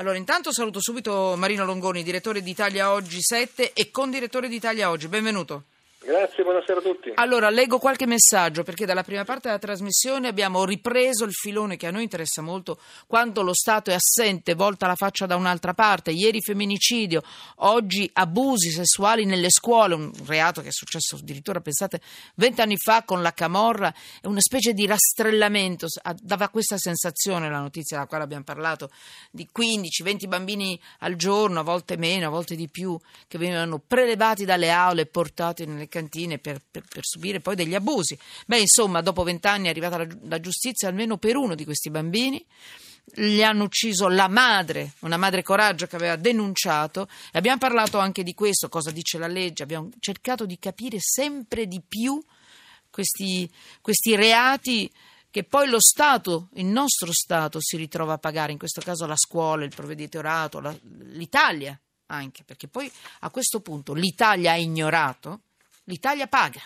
Allora, intanto saluto subito Marino Longoni, direttore di Italia Oggi 7 e condirettore di Italia Oggi. Benvenuto. Grazie, buonasera a tutti. Allora, leggo qualche messaggio perché dalla prima parte della trasmissione abbiamo ripreso il filone che a noi interessa molto, quando lo Stato è assente, volta la faccia da un'altra parte. Ieri femminicidio, oggi abusi sessuali nelle scuole, un reato che è successo addirittura, pensate, 20 anni fa con la camorra, è una specie di rastrellamento, dava questa sensazione la notizia della quale abbiamo parlato, di 15-20 bambini al giorno, a volte meno, a volte di più, che venivano prelevati dalle aule e portati nelle cantine per subire poi degli abusi. Beh, insomma, dopo 20 anni è arrivata la giustizia almeno per uno di questi bambini. Gli hanno ucciso la madre, una madre coraggio che aveva denunciato, e abbiamo parlato anche di questo, cosa dice la legge. Abbiamo cercato di capire sempre di più questi reati che poi lo Stato, il nostro Stato, si ritrova a pagare, in questo caso la scuola, il provveditorato, l'Italia anche, perché poi a questo punto l'Italia ha ignorato, l'Italia paga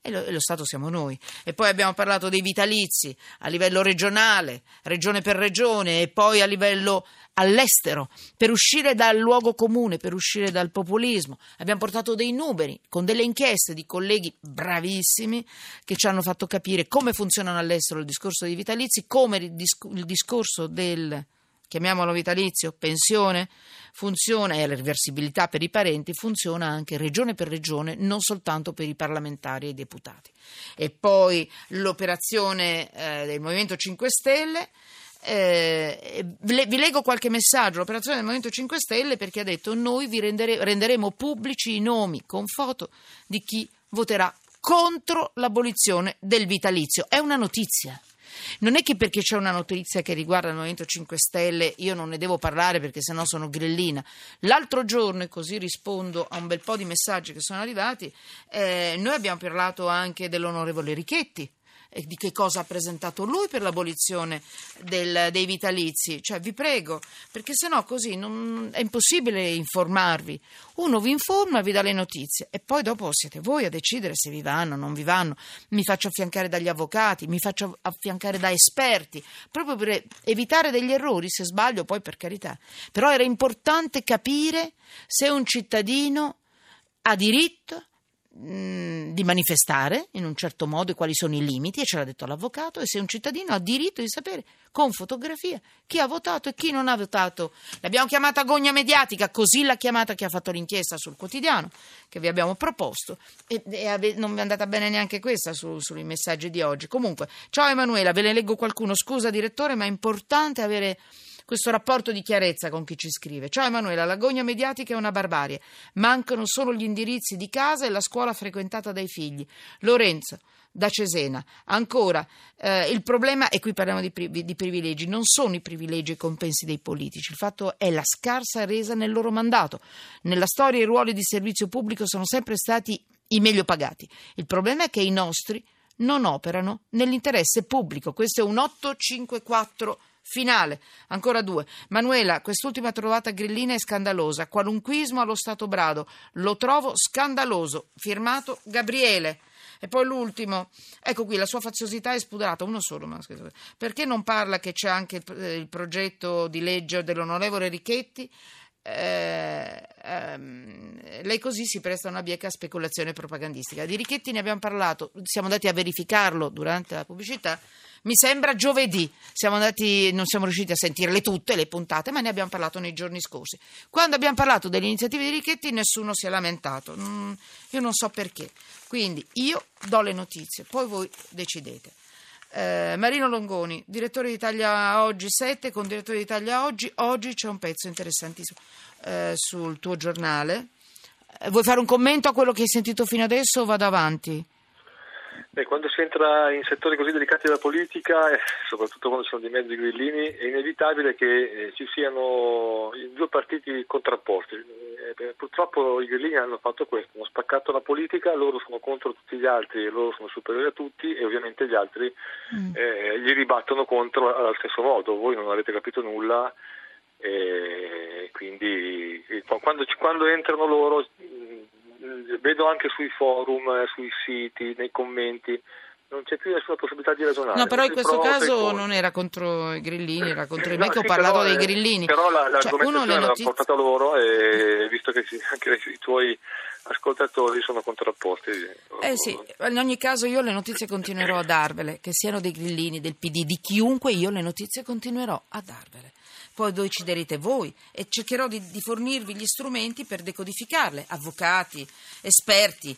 e lo Stato siamo noi. E poi abbiamo parlato dei vitalizi a livello regionale, regione per regione, e poi a livello all'estero, per uscire dal luogo comune, per uscire dal populismo. Abbiamo portato dei numeri con delle inchieste di colleghi bravissimi che ci hanno fatto capire come funzionano all'estero il discorso dei vitalizi, come il discorso del, chiamiamolo vitalizio, pensione, funziona, e la reversibilità per i parenti funziona anche regione per regione, non soltanto per i parlamentari e i deputati. E poi l'operazione del Movimento 5 Stelle, vi leggo qualche messaggio, l'operazione del Movimento 5 Stelle, perché ha detto: noi vi renderemo pubblici i nomi con foto di chi voterà contro l'abolizione del vitalizio. È una notizia. Non è che perché c'è una notizia che riguarda il Movimento 5 Stelle io non ne devo parlare perché sennò sono grillina. L'altro giorno, e così rispondo a un bel po' di messaggi che sono arrivati, noi abbiamo parlato anche dell'onorevole Richetti, di che cosa ha presentato lui per l'abolizione dei vitalizi. Cioè, vi prego, perché sennò così è impossibile informarvi. Uno vi informa, vi dà le notizie e poi dopo siete voi a decidere se vi vanno o non vi vanno. Mi faccio affiancare dagli avvocati, mi faccio affiancare da esperti, proprio per evitare degli errori. Se sbaglio poi, per carità, però era importante capire se un cittadino ha diritto di manifestare in un certo modo e quali sono i limiti, e ce l'ha detto l'avvocato, e se un cittadino ha diritto di sapere con fotografia chi ha votato e chi non ha votato. L'abbiamo chiamata gogna mediatica, così l'ha chiamata chi ha fatto l'inchiesta sul quotidiano che vi abbiamo proposto, e non vi è andata bene neanche questa sui messaggi di oggi. Comunque, ciao Emanuela, ve ne leggo qualcuno, scusa direttore, ma è importante avere questo rapporto di chiarezza con chi ci scrive. Ciao Emanuela, la gogna mediatica è una barbarie. Mancano solo gli indirizzi di casa e la scuola frequentata dai figli. Lorenzo, da Cesena. Ancora, il problema, e qui parliamo di privilegi, non sono i privilegi e i compensi dei politici, il fatto è la scarsa resa nel loro mandato. Nella storia i ruoli di servizio pubblico sono sempre stati i meglio pagati. Il problema è che i nostri non operano nell'interesse pubblico. Questo è un 854 finale. Ancora due. Manuela, quest'ultima trovata grillina è scandalosa. Qualunquismo allo stato brado. Lo trovo scandaloso. Firmato Gabriele. E poi l'ultimo. Ecco qui, la sua faziosità è spudorata. Uno solo. Ma perché non parla che c'è anche il progetto di legge dell'onorevole Richetti? Lei così si presta a una bieca speculazione propagandistica. Di Richetti ne abbiamo parlato, siamo andati a verificarlo durante la pubblicità, mi sembra giovedì, non siamo riusciti a sentirle tutte le puntate, ma ne abbiamo parlato nei giorni scorsi. Quando abbiamo parlato delle iniziative di Richetti nessuno si è lamentato, io non so perché. Quindi io do le notizie, poi voi decidete. Marino Longoni, direttore di Italia Oggi 7, con direttore di Italia Oggi. Oggi c'è un pezzo interessantissimo sul tuo giornale. Vuoi fare un commento a quello che hai sentito fino adesso o vado avanti? Beh, quando si entra in settori così delicati della politica, soprattutto quando ci sono di mezzo i grillini, è inevitabile che ci siano due partiti contrapposti. Purtroppo i grillini hanno fatto questo, hanno spaccato la politica, loro sono contro tutti gli altri, loro sono superiori a tutti e ovviamente gli altri gli ribattono contro allo stesso modo. Voi non avete capito nulla, quindi quando entrano loro, vedo anche sui forum, sui siti, nei commenti, non c'è più nessuna possibilità di ragionare. No, però in questo caso non era contro i grillini, era contro il MEC, ho parlato dei grillini. Però l'argomentazione l'ha portata loro e visto che anche i tuoi ascoltatori sono contrapposti. Sì, in ogni caso io le notizie continuerò a darvele, che siano dei grillini, del PD, di chiunque, io le notizie continuerò a darvele. Poi deciderete voi e cercherò di fornirvi gli strumenti per decodificarle, avvocati, esperti.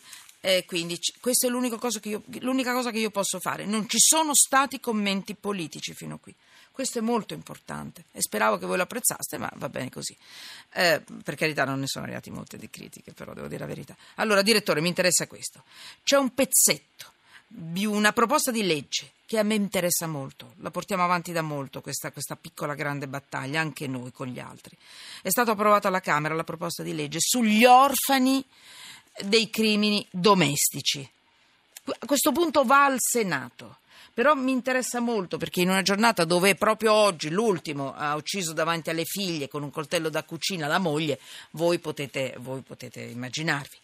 Quindi questa è l'unica cosa che io posso fare. Non ci sono stati commenti politici fino a qui. Questo è molto importante e speravo che voi lo apprezzaste, ma va bene così. Per carità, non ne sono arrivati molte di critiche, però devo dire la verità. Allora, direttore, mi interessa questo. C'è un pezzetto di una proposta di legge che a me interessa molto, la portiamo avanti da molto questa piccola grande battaglia, anche noi con gli altri. È stata approvata alla Camera la proposta di legge sugli orfani dei crimini domestici. A questo punto va al Senato, però mi interessa molto perché in una giornata dove proprio oggi l'ultimo ha ucciso davanti alle figlie con un coltello da cucina la moglie, voi potete immaginarvi.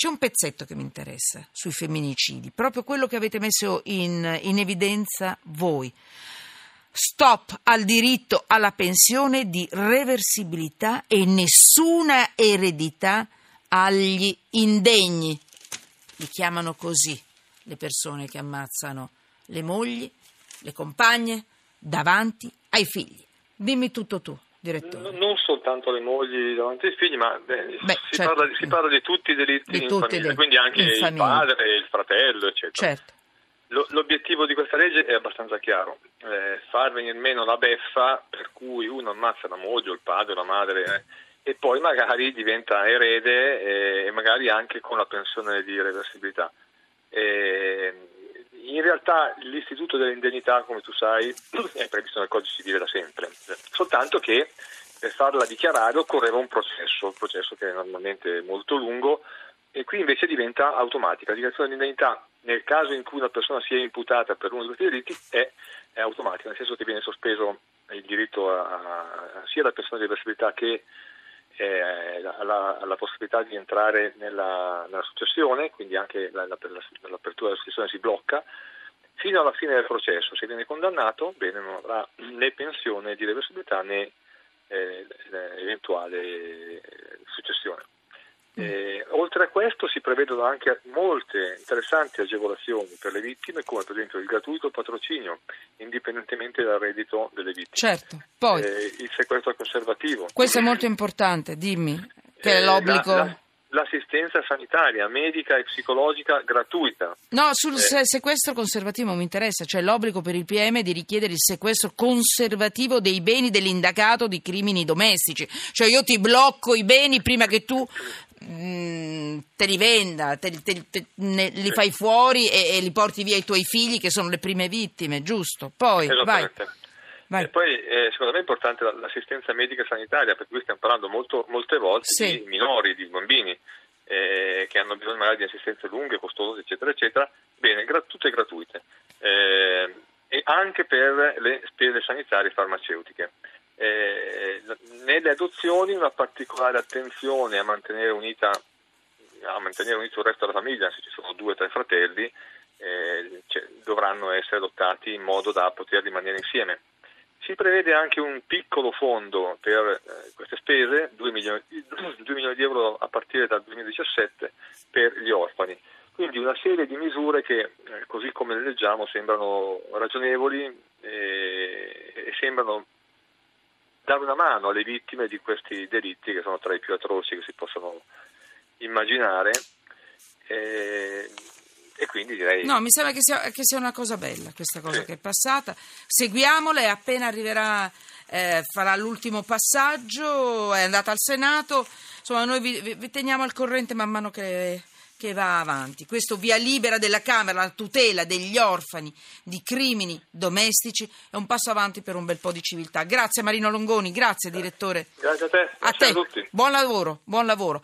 C'è un pezzetto che mi interessa sui femminicidi, proprio quello che avete messo in evidenza voi. Stop al diritto alla pensione di reversibilità e nessuna eredità agli indegni. Li chiamano così le persone che ammazzano le mogli, le compagne, davanti ai figli. Dimmi tutto tu, direttore. Non soltanto le mogli davanti ai figli, ma certo. si parla di tutti i delitti di in tutti famiglia, quindi anche il padre, il fratello, eccetera. Certo. L'obiettivo di questa legge è abbastanza chiaro, far venir meno la beffa per cui uno ammazza la moglie, il padre, la madre, e poi magari diventa erede e magari anche con la pensione di reversibilità. In realtà l'istituto dell'indennità, come tu sai, è previsto nel codice civile da sempre, soltanto che per farla dichiarare occorreva un processo che è normalmente molto lungo, e qui invece diventa automatica. La dichiarazione dell'indennità nel caso in cui una persona sia imputata per uno di questi delitti è automatica, nel senso che viene sospeso il diritto sia alla pensione di reversibilità che alla possibilità di entrare nella successione, quindi anche l'apertura della successione si blocca fino alla fine del processo. Se viene condannato, bene, non avrà né pensione di reversibilità né eventuale successione. Oltre a questo si prevedono anche molte interessanti agevolazioni per le vittime, come per esempio il gratuito patrocinio indipendentemente dal reddito delle vittime. Certo. Poi il sequestro conservativo. Questo è molto importante, dimmi, che è l'obbligo. L'assistenza sanitaria, medica e psicologica gratuita. No, sul sequestro conservativo mi interessa, cioè l'obbligo per il PM di richiedere il sequestro conservativo dei beni dell'indagato di crimini domestici. Cioè io ti blocco i beni prima che tu te li venda, li fai fuori e li porti via ai tuoi figli che sono le prime vittime, giusto? Poi vai. E poi secondo me è importante l'assistenza medica sanitaria, perché qui stiamo parlando molte volte di minori, di bambini che hanno bisogno magari di assistenze lunghe, costose, eccetera, eccetera. Bene, tutte gratuite. E anche per le spese sanitarie farmaceutiche. Nelle adozioni una particolare attenzione a mantenere unito il resto della famiglia. Se ci sono 2 o 3 fratelli dovranno essere adottati in modo da poter rimanere insieme. Si prevede anche un piccolo fondo per queste spese, 2 milioni di euro a partire dal 2017 per gli orfani. Quindi una serie di misure che, così come le leggiamo, sembrano ragionevoli e sembrano dare una mano alle vittime di questi delitti che sono tra i più atroci che si possono immaginare. E quindi direi... No, mi sembra che sia una cosa bella questa cosa che è passata. Seguiamola e appena arriverà, farà l'ultimo passaggio, è andata al Senato. Insomma, noi vi teniamo al corrente man mano che va avanti. Questo via libera della Camera, la tutela degli orfani di crimini domestici è un passo avanti per un bel po' di civiltà. Grazie Marino Longoni, grazie direttore. Grazie a te. A te. Tutti. Buon lavoro, buon lavoro.